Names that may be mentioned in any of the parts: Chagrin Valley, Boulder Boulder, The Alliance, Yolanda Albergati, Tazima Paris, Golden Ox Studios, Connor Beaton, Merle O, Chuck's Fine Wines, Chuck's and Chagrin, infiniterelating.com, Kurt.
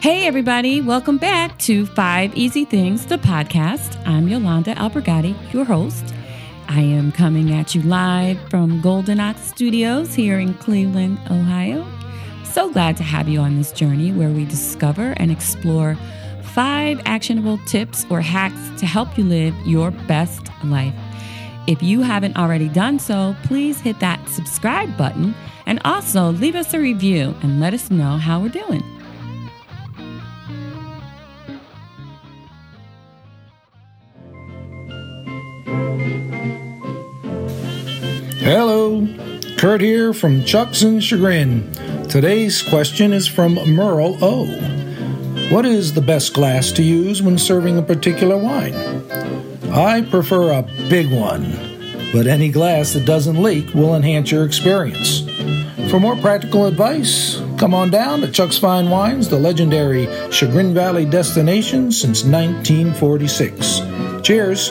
Hey, everybody. Welcome back to Five Easy Things, the podcast. I'm Yolanda Albergati, your host. I am coming at you live from Golden Ox Studios here in Cleveland, Ohio. So glad to have you on this journey where we discover and explore five actionable tips or hacks to help you live your best life. If you haven't already done so, please hit that subscribe button and also leave us a review and let us know how we're doing. Hello, Kurt here from Chuck's and Chagrin. Today's question is from Merle O. What is the best glass to use when serving a particular wine? I prefer a big one, but any glass that doesn't leak will enhance your experience. For more practical advice, come on down to Chuck's Fine Wines, the legendary Chagrin Valley destination since 1946. Cheers!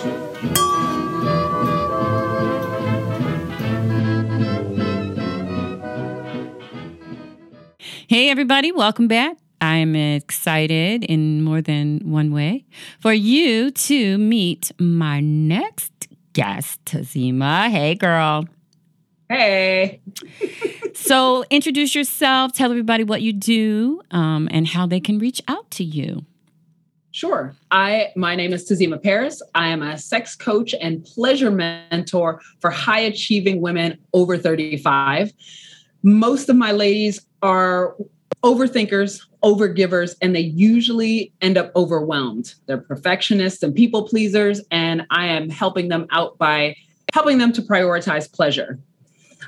Hey, everybody. Welcome back. I'm excited in more than one way for you to meet my next guest, Tazima. Hey, girl. Hey. So introduce yourself, tell everybody what you do and how they can reach out to you. Sure. My name is Tazima Paris. I am a sex coach and pleasure mentor for high-achieving women over 35. Most of my ladies are overthinkers, overgivers, and they usually end up overwhelmed. They're perfectionists and people pleasers, and I am helping them out by helping them to prioritize pleasure.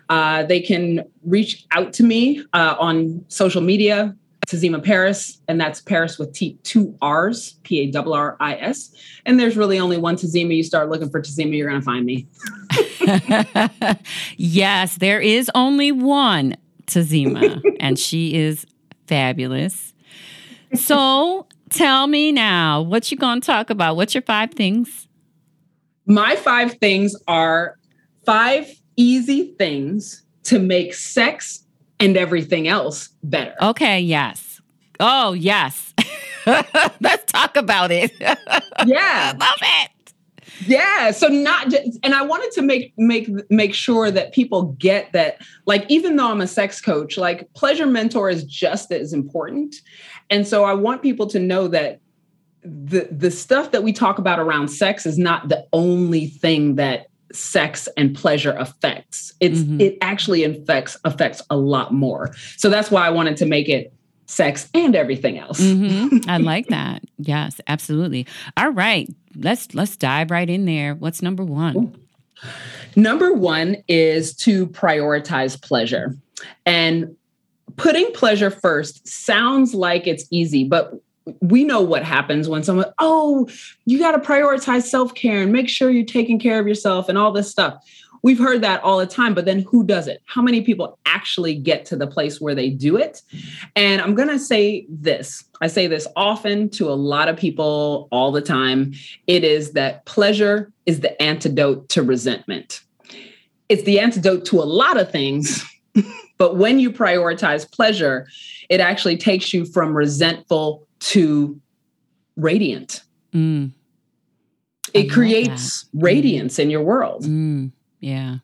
They can reach out to me on social media, Tazima Paris, and that's Paris with two R's, P-A-R-R-I-S. And there's really only one Tazima. You start looking for Tazima, you're going to find me. Yes, there is only one Tazima, and she is fabulous. So tell me now, what you gonna talk about? What's your five things? My five things are five easy things to make sex and everything else better. Okay, yes. Oh, yes. Let's talk about it. Yeah. Love it. Yeah. So not just, and I wanted to make sure that people get that, like, even though I'm a sex coach, like, pleasure mentor is just as important. And so I want people to know that the stuff that we talk about around sex is not the only thing that sex and pleasure affects. It actually affects a lot more. So that's why I wanted to make it sex and everything else. I like that. Yes, absolutely. All right. Let's dive right in there. What's number one? Ooh. Number one is to prioritize pleasure. And putting pleasure first sounds like it's easy, but we know what happens when someone, you got to prioritize self-care and make sure you're taking care of yourself and all this stuff. We've heard that all the time, but then who does it? How many people actually get to the place where they do it? And I'm going to say this. I say this often to a lot of people all the time. It is that pleasure is the antidote to resentment. It's the antidote to a lot of things, but when you prioritize pleasure, it actually takes you from resentful to radiant. Mm. It creates radiance in your world. Mm. Yeah.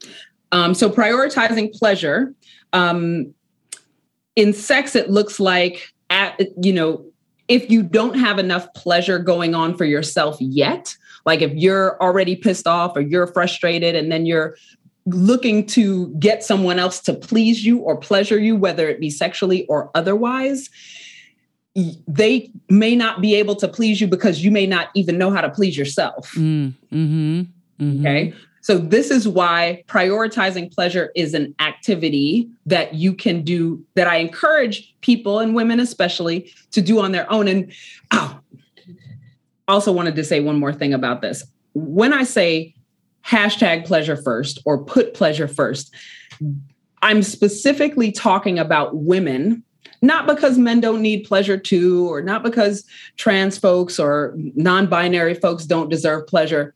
So prioritizing pleasure, in sex, it looks like, if you don't have enough pleasure going on for yourself yet, like if you're already pissed off or you're frustrated and then you're looking to get someone else to please you or pleasure you, whether it be sexually or otherwise, they may not be able to please you because you may not even know how to please yourself. Okay. So this is why prioritizing pleasure is an activity that you can do, that I encourage people and women especially to do on their own. And also wanted to say one more thing about this. When I say hashtag pleasure first or put pleasure first, I'm specifically talking about women, not because men don't need pleasure too, or not because trans folks or non-binary folks don't deserve pleasure.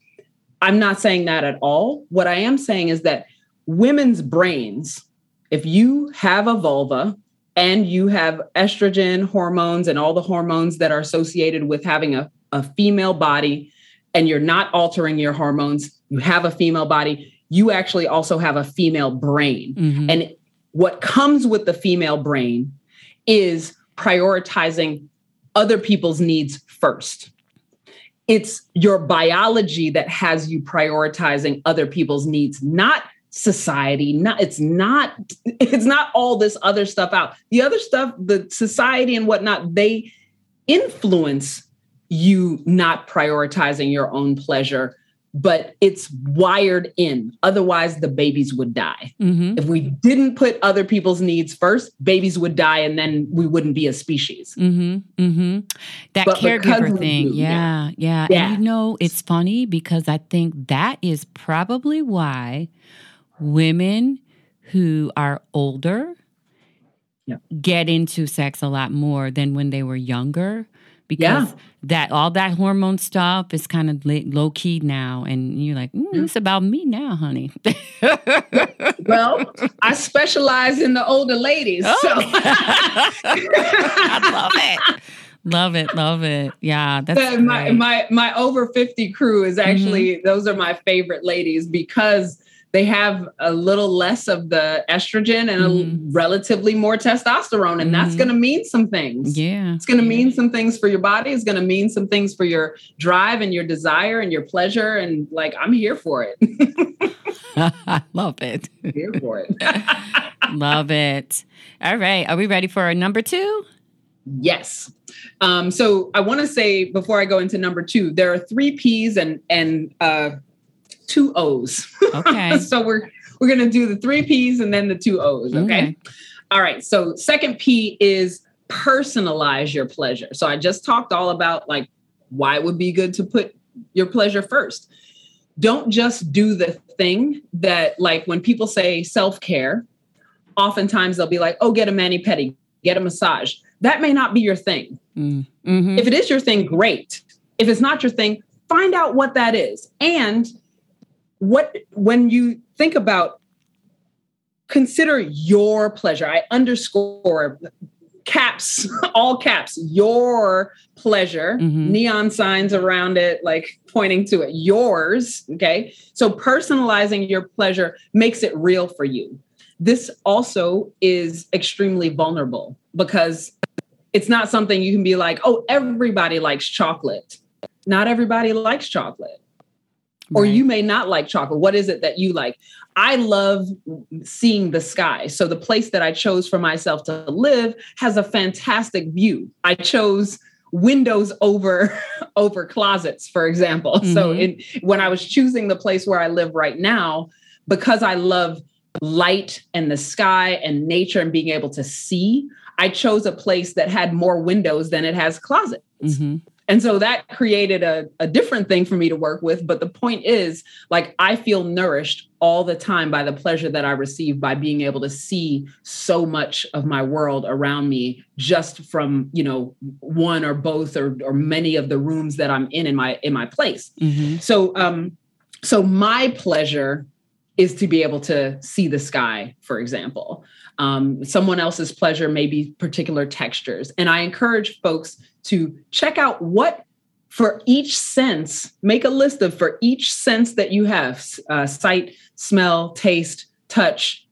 I'm not saying that at all. What I am saying is that women's brains, if you have a vulva and you have estrogen hormones and all the hormones that are associated with having a female body, and you're not altering your hormones, you have a female body, you actually also have a female brain. Mm-hmm. And what comes with the female brain is prioritizing other people's needs first. It's your biology that has you prioritizing other people's needs, not society. It's not all this other stuff out. The other stuff, the society and whatnot, they influence you not prioritizing your own pleasure, but it's wired in. Otherwise, the babies would die. Mm-hmm. If we didn't put other people's needs first, babies would die, and then we wouldn't be a species. Mm-hmm. Mm-hmm. That caregiver thing. Yeah. And you know, it's funny because I think that is probably why women who are older get into sex a lot more than when they were younger. Because that all that hormone stuff is kind of low key now, and you're like, it's about me now, honey. Well, I specialize in the older ladies. Oh. So. I love it. Love it. Yeah, that's my over 50 crew is actually those are my favorite ladies because they have a little less of the estrogen and a relatively more testosterone. And that's going to mean some things. Yeah. It's going to mean some things for your body. It's going to mean some things for your drive and your desire and your pleasure. And like, I'm here for it. I love it. I'm here for it. Love it. All right. Are we ready for our number two? Yes. So I want to say before I go into number two, there are three P's and 2 O's. Okay. So we're going to do the 3 P's and then the 2 O's. Okay. All right. So second P is personalize your pleasure. So I just talked all about like why it would be good to put your pleasure first. Don't just do the thing that like when people say self-care, oftentimes they'll be like, oh, get a mani-pedi, get a massage. That may not be your thing. Mm-hmm. If it is your thing, great. If it's not your thing, find out what that is. And when you think about, consider your pleasure. I underscore caps, all caps, your pleasure, neon signs around it, like pointing to it, yours. Okay. So personalizing your pleasure makes it real for you. This also is extremely vulnerable because it's not something you can be like, oh, everybody likes chocolate. Not everybody likes chocolate. Or you may not like chocolate. What is it that you like? I love seeing the sky. So the place that I chose for myself to live has a fantastic view. I chose windows over closets, for example. Mm-hmm. So when I was choosing the place where I live right now, because I love light and the sky and nature and being able to see, I chose a place that had more windows than it has closets. Mm-hmm. And so that created a different thing for me to work with. But the point is, like, I feel nourished all the time by the pleasure that I receive by being able to see so much of my world around me just from, you know, one or both or many of the rooms that I'm in my place. Mm-hmm. So my pleasure is to be able to see the sky, for example. Someone else's pleasure may be particular textures. And I encourage folks to check out what for each sense, make a list of for each sense that you have, sight, smell, taste, touch,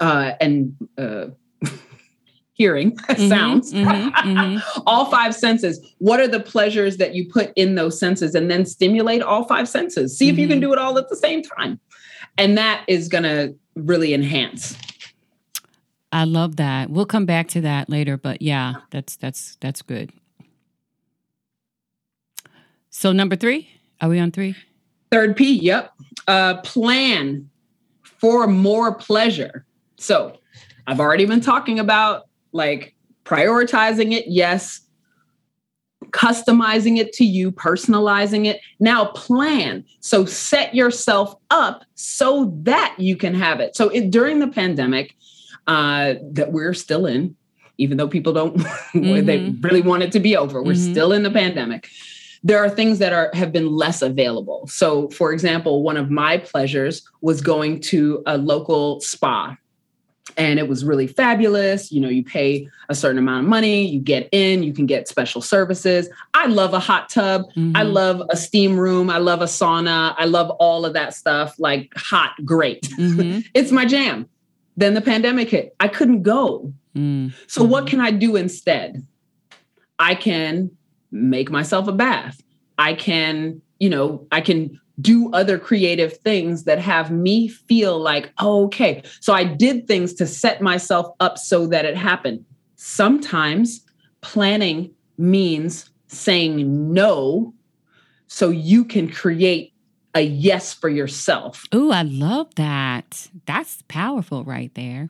and hearing, sounds, all 5 senses. What are the pleasures that you put in those senses and then stimulate all 5 senses? See if you can do it all at the same time. And that is going to really enhance. I love that. We'll come back to that later, but yeah, that's good. So number 3, are we on 3? Third P, yep. Plan for more pleasure. So I've already been talking about like prioritizing it, yes. Customizing it to you, personalizing it. Now plan. So set yourself up so that you can have it. So during the pandemic that we're still in, even though people don't, they really want it to be over. We're still in the pandemic. There are things that have been less available. So for example, one of my pleasures was going to a local spa And it was really fabulous. You know, you pay a certain amount of money, you get in, you can get special services. I love a hot tub. Mm-hmm. I love a steam room. I love a sauna. I love all of that stuff. Like hot, great. Mm-hmm. It's my jam. Then the pandemic hit. I couldn't go. Mm-hmm. So what can I do instead? I can make myself a bath. I can, you know, I can do other creative things that have me feel like, oh, okay. So I did things to set myself up so that it happened. Sometimes planning means saying no, so you can create a yes for yourself. Ooh, I love that. That's powerful right there.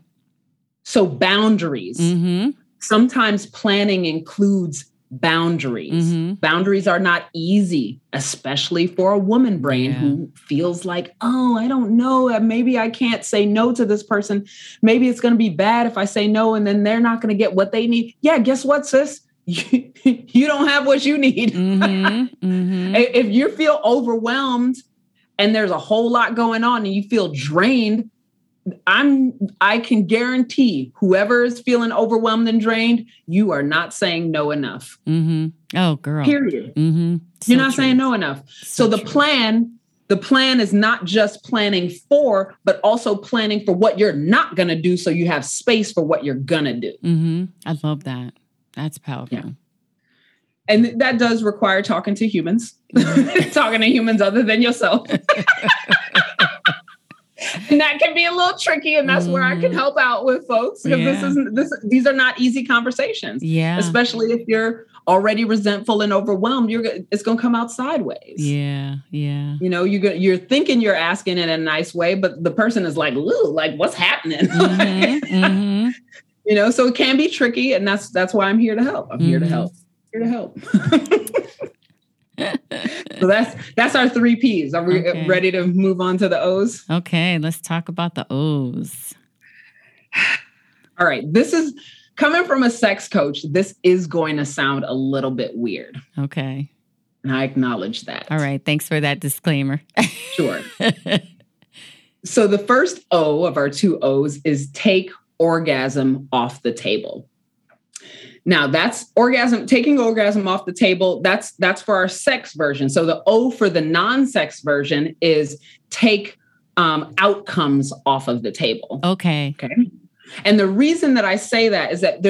So boundaries. Mm-hmm. Sometimes planning includes boundaries. Mm-hmm. Boundaries are not easy, especially for a woman brain who feels like, oh, I don't know. Maybe I can't say no to this person. Maybe it's going to be bad if I say no, and then they're not going to get what they need. Yeah, guess what, sis? You don't have what you need. Mm-hmm. Mm-hmm. If you feel overwhelmed and there's a whole lot going on and you feel drained, I can guarantee whoever is feeling overwhelmed and drained, you are not saying no enough. Mm-hmm. Oh, girl. Period. Mm-hmm. So you're not saying no enough. So the plan is not just planning for, but also planning for what you're not going to do. So you have space for what you're going to do. Mm-hmm. I love that. That's powerful. Yeah. And that does require talking to humans, talking to humans other than yourself. And that can be a little tricky, and that's where I can help out with folks, because these are not easy conversations. Yeah, especially if you're already resentful and overwhelmed, it's going to come out sideways. Yeah, yeah. You know, you're thinking you're asking in a nice way, but the person is like, "Ooh, like what's happening?" Mm-hmm, mm-hmm. You know, so it can be tricky, and that's why I'm here to help. I'm here to help. Here to help. So that's our 3 P's. Are we ready to move on to the O's? Okay, let's talk about the O's. All right. This is coming from a sex coach. This is going to sound a little bit weird. Okay. And I acknowledge that. All right. Thanks for that disclaimer. Sure. So the first O of our 2 O's is take orgasm off the table. Now that's orgasm, taking orgasm off the table. That's for our sex version. So the O for the non-sex version is take outcomes off of the table. Okay. Okay. And the reason that I say that is that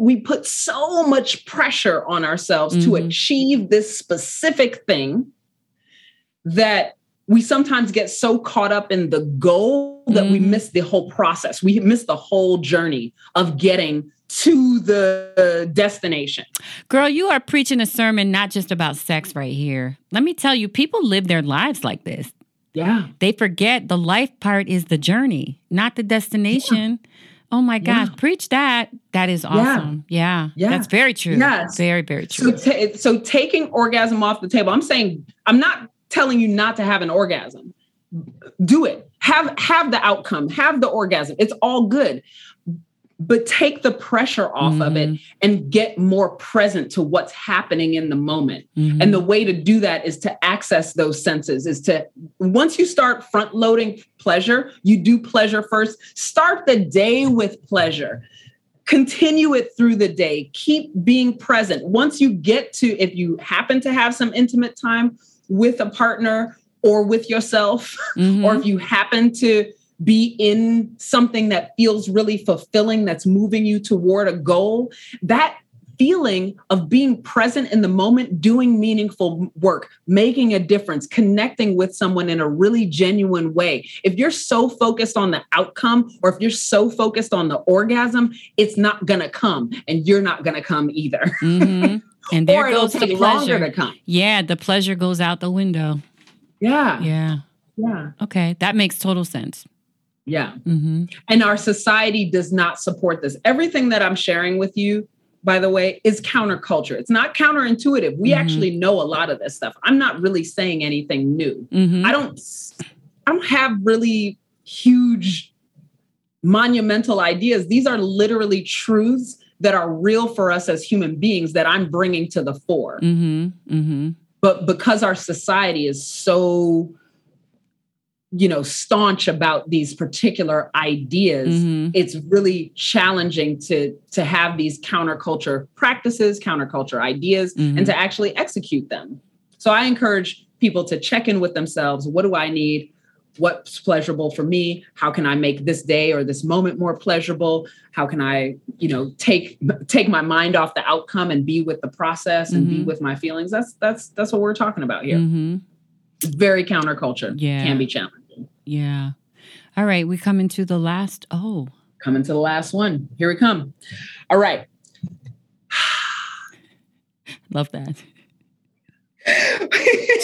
we put so much pressure on ourselves to achieve this specific thing that we sometimes get so caught up in the goal that we miss the whole process. We miss the whole journey of getting to the destination. Girl, you are preaching a sermon not just about sex right here. Let me tell you, people live their lives like this. Yeah. They forget the life part is the journey, not the destination. Yeah. Oh my gosh, preach that. That is awesome. Yeah. Yeah. That's very true. Yes. Very, very true. So taking orgasm off the table, I'm not telling you not to have an orgasm. Do it. Have the outcome, have the orgasm. It's all good. But take the pressure off of it and get more present to what's happening in the moment. Mm-hmm. And the way to do that is to access those senses, once you start front loading pleasure, you do pleasure first. Start the day with pleasure. Continue it through the day. Keep being present. Once you get to, if you happen to have some intimate time with a partner or with yourself, or if you happen to be in something that feels really fulfilling, that's moving you toward a goal, that feeling of being present in the moment, doing meaningful work, making a difference, connecting with someone in a really genuine way. If you're so focused on the outcome, or if you're so focused on the orgasm, it's not going to come, and you're not going to come either. Mm-hmm. And there goes the pleasure to come. Yeah. The pleasure goes out the window. Yeah. Yeah. Yeah. Okay. That makes total sense. Yeah. Mm-hmm. And our society does not support this. Everything that I'm sharing with you, by the way, is counterculture. It's not counterintuitive. We actually know a lot of this stuff. I'm not really saying anything new. Mm-hmm. I don't have really huge monumental ideas. These are literally truths that are real for us as human beings that I'm bringing to the fore. Mm-hmm. Mm-hmm. But because our society is so you know, staunch about these particular ideas, mm-hmm. it's really challenging to have these counterculture practices, counterculture ideas, mm-hmm. and to actually execute them. So I encourage people to check in with themselves. What do I need? What's pleasurable for me? How can I make this day or this moment more pleasurable? How can I, you know, take my mind off the outcome and be with the process and mm-hmm. be with my feelings? That's what we're talking about here. Mm-hmm. Very counterculture. Yeah. Can be challenging. Yeah. All right. We come into the last. Oh, coming to the last one. Here we come. All right. Love that.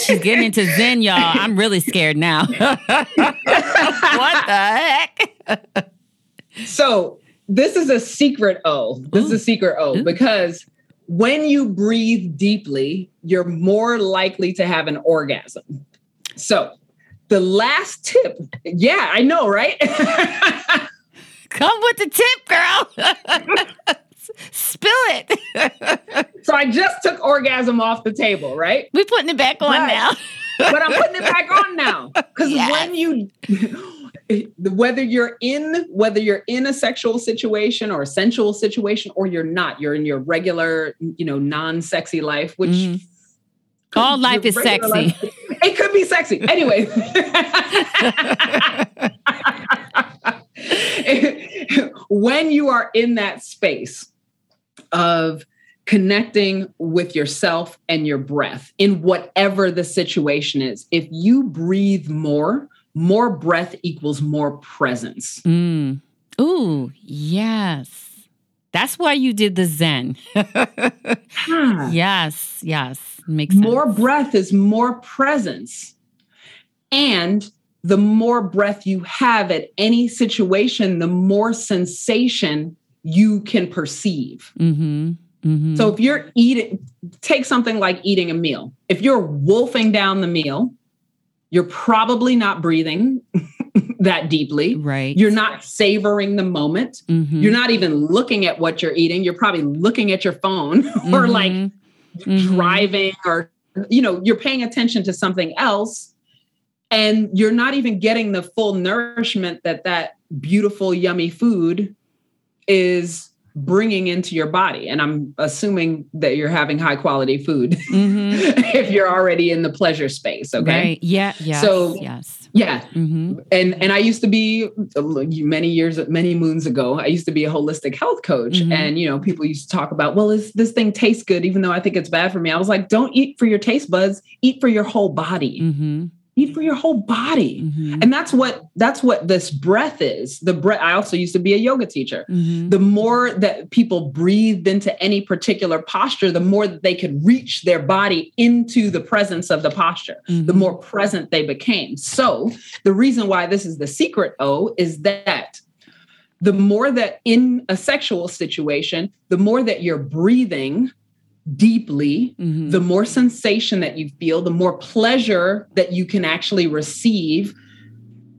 She's getting into Zen, y'all. I'm really scared now. What the heck? So this is a secret O. This Ooh. Is a secret O Ooh. Because when you breathe deeply, you're more likely to have an orgasm. So the last tip. Yeah, I know, right? Come with the tip, girl. Spill it. So I just took orgasm off the table, right? We're putting it back on now. But I'm putting it back on now. Because when whether you're in a sexual situation or a sensual situation, or you're not, you're in your regular, you know, non-sexy life, which mm-hmm. all life is sexy. Life, it could be sexy. Anyway. When you are in that space of connecting with yourself and your breath in whatever the situation is, if you breathe more breath equals more presence. Mm. Ooh, yes. That's why you did the Zen. Huh. Yes. Makes sense. More breath is more presence. And the more breath you have at any situation, the more sensation you can perceive. Mm-hmm. Mm-hmm. So if you're eating, take something like eating a meal. If you're wolfing down the meal, you're probably not breathing that deeply. Right. You're not savoring the moment. Mm-hmm. You're not even looking at what you're eating. You're probably looking at your phone mm-hmm. or like mm-hmm. driving or, you know, you're paying attention to something else. And you're not even getting the full nourishment that beautiful, yummy food is bringing into your body. And I'm assuming that you're having high quality food mm-hmm. if you're already in the pleasure space. Okay. Right. Yeah. Yeah. So yes. Yeah. Mm-hmm. And I used to be many moons ago, I used to be a holistic health coach. Mm-hmm. And, you know, people used to talk about, well, this thing tastes good, even though I think it's bad for me. I was like, don't eat for your taste buds, eat for your whole body. Mm-hmm. Eat for your whole body. Mm-hmm. And that's what this breath is. The breath. I also used to be a yoga teacher. Mm-hmm. The more that people breathed into any particular posture, the more that they could reach their body into the presence of the posture, mm-hmm. the more present they became. So the reason why this is the secret O is that the more that in a sexual situation, the more that you're breathing deeply, mm-hmm. the more sensation that you feel, the more pleasure that you can actually receive.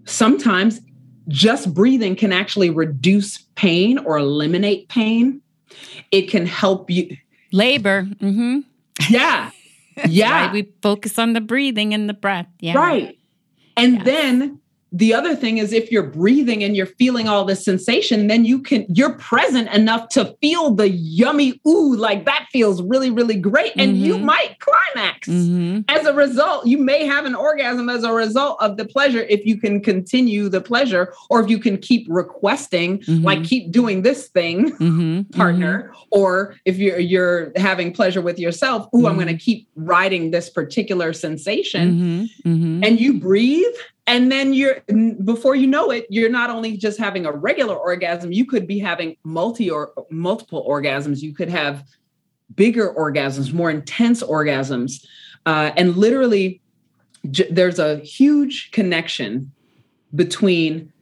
Sometimes just breathing can actually reduce pain or eliminate pain. It can help you. Labor. Mm-hmm. Yeah. Yeah. Right. We focus on the breathing and the breath. Yeah. Right. And then the other thing is if you're breathing and you're feeling all this sensation, then you're present enough to feel the yummy, ooh, like that feels really, really great. And mm-hmm. you might climax. Mm-hmm. As a result, you may have an orgasm as a result of the pleasure if you can continue the pleasure or if you can keep requesting, mm-hmm. like keep doing this thing, mm-hmm. partner, mm-hmm. or if you're having pleasure with yourself, ooh, mm-hmm. I'm going to keep riding this particular sensation. Mm-hmm. Mm-hmm. And you breathe. And then before you know it, you're not only just having a regular orgasm, you could be having multiple orgasms. You could have bigger orgasms, more intense orgasms. And literally, there's a huge connection between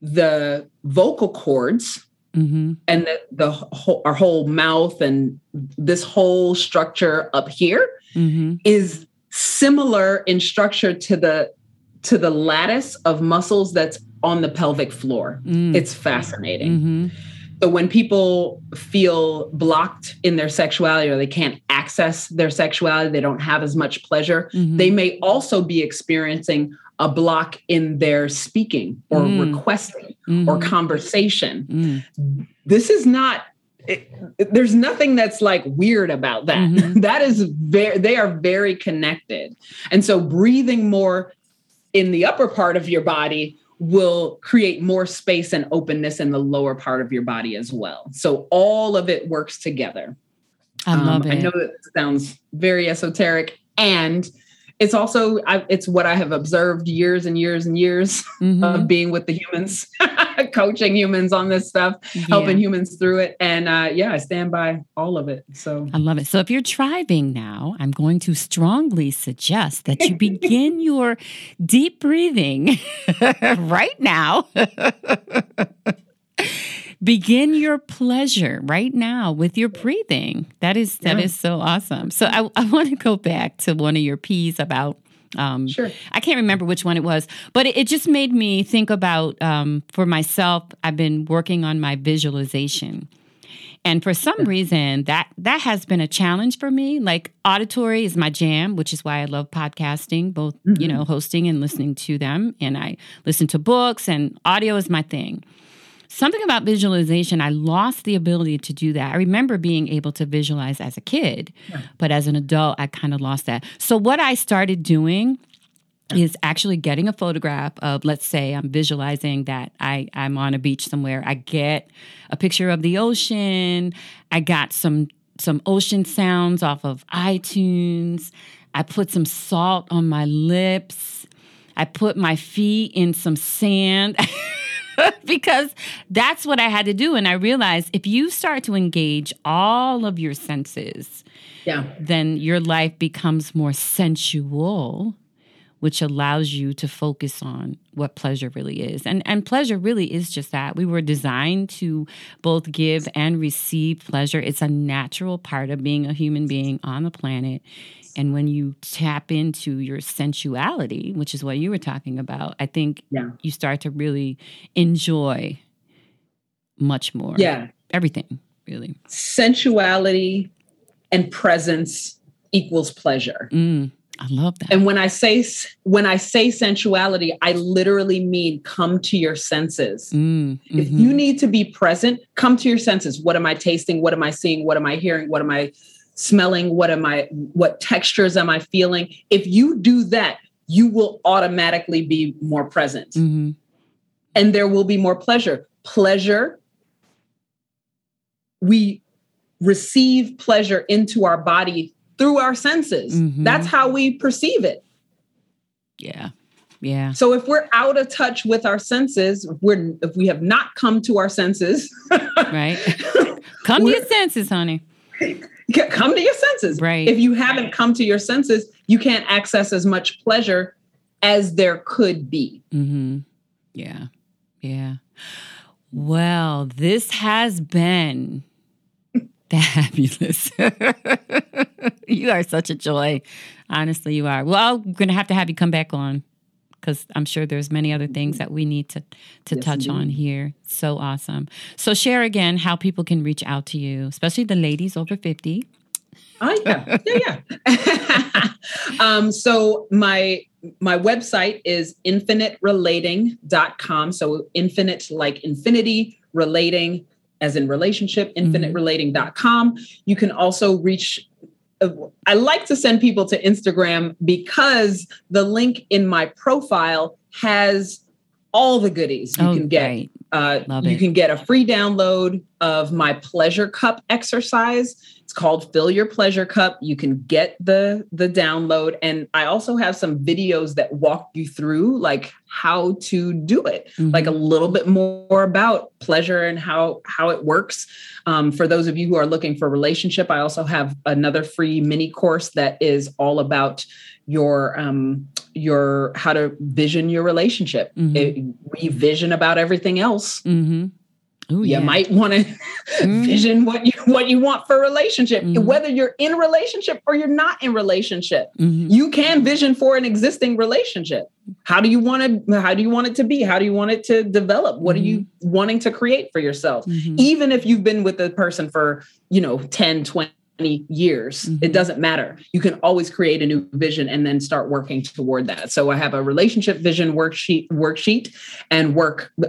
the vocal cords mm-hmm. and our whole mouth, and this whole structure up here mm-hmm. is similar in structure to the lattice of muscles that's on the pelvic floor. Mm. It's fascinating. Mm-hmm. So when people feel blocked in their sexuality or they can't access their sexuality, they don't have as much pleasure, mm-hmm. they may also be experiencing a block in their speaking or requesting or conversation. Mm. This is not... There's nothing that's like weird about that. Mm-hmm. That is very, they are very connected. And so breathing more in the upper part of your body will create more space and openness in the lower part of your body as well. So all of it works together. I love it. I know that sounds very esoteric, and it's also, it's what I have observed years and years and years of being with the humans, coaching humans on this stuff, helping humans through it. And I stand by all of it. So I love it. So if you're driving now, I'm going to strongly suggest that you begin your deep breathing right now. Begin your pleasure right now with your breathing. That is so awesome. So I want to go back to one of your P's about, I can't remember which one it was, but it just made me think about, for myself, I've been working on my visualization. And for some reason, that has been a challenge for me. Like, auditory is my jam, which is why I love podcasting, both, hosting and listening to them. And I listen to books, and audio is my thing. Something about visualization, I lost the ability to do that. I remember being able to visualize as a kid, but as an adult, I kind of lost that. So what I started doing is actually getting a photograph of, let's say I'm visualizing that I'm on a beach somewhere. I get a picture of the ocean. I got some ocean sounds off of iTunes. I put some salt on my lips. I put my feet in some sand. Because that's what I had to do. And I realized if you start to engage all of your senses, then your life becomes more sensual, which allows you to focus on what pleasure really is. And pleasure really is just that. We were designed to both give and receive pleasure. It's a natural part of being a human being on the planet. And when you tap into your sensuality, which is what you were talking about, I think you start to really enjoy much more. Yeah. Everything, really. Sensuality and presence equals pleasure. I love that. And when I say sensuality, I literally mean come to your senses. If you need to be present, come to your senses. What am I tasting? What am I seeing? What am I hearing? What am I smelling? What textures am I feeling? If you do that, you will automatically be more present, and there will be more pleasure. We receive pleasure into our body through our senses. That's how we perceive it. Yeah. So if we're out of touch with our senses, if we have not come to our senses, right? Come to your senses, honey. Come to your senses. Right. If you haven't come to your senses, you can't access as much pleasure as there could be. Yeah. Well, this has been fabulous. You are such a joy. Honestly, you are. Well, I'm going to have you come back on, because I'm sure there's many other things that we need to touch on here. So awesome. So share again how people can reach out to you, especially the ladies over 50. Oh, yeah. So my website is infiniterelating.com. So infinite, like infinity, relating, as in relationship, infiniterelating.com. You can also reach... I like to send people to Instagram because the link in my profile has all the goodies you can get. Right. You can get a free download of my pleasure cup exercise. It's called Fill Your Pleasure Cup. You can get the download. And I also have some videos that walk you through like how to do it, like a little bit more about pleasure and how it works. For those of you who are looking for a relationship, I also have another free mini course that is all about your how to vision your relationship. We vision about everything else. Ooh, you might want to vision what you want for a relationship, whether you're in a relationship or you're not in relationship. Mm-hmm. You can vision for an existing relationship. How do you want it to be? How do you want it to develop? What are you wanting to create for yourself? Mm-hmm. Even if you've been with a person for, 10, 20 years, it doesn't matter. You can always create a new vision and then start working toward that. So I have a relationship vision worksheet and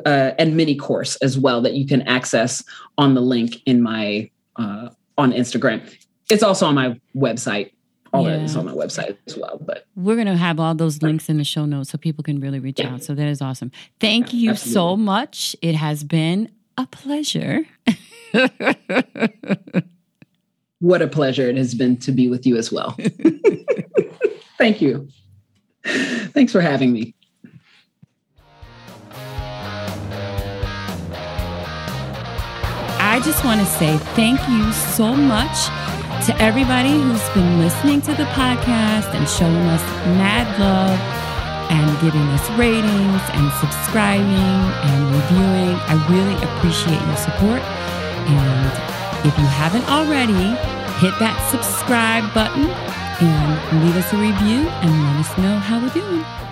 and mini course as well that you can access on the link in my on Instagram. It's also on my website. All that is on my website as well. But we're going to have all those links in the show notes so people can really reach out. So that is awesome. Thank you so much. It has been a pleasure. What a pleasure it has been to be with you as well. Thank you. Thanks for having me. I just want to say thank you so much to everybody who's been listening to the podcast and showing us mad love and giving us ratings and subscribing and reviewing. I really appreciate your support. And if you haven't already, hit that subscribe button and leave us a review and let us know how we're doing.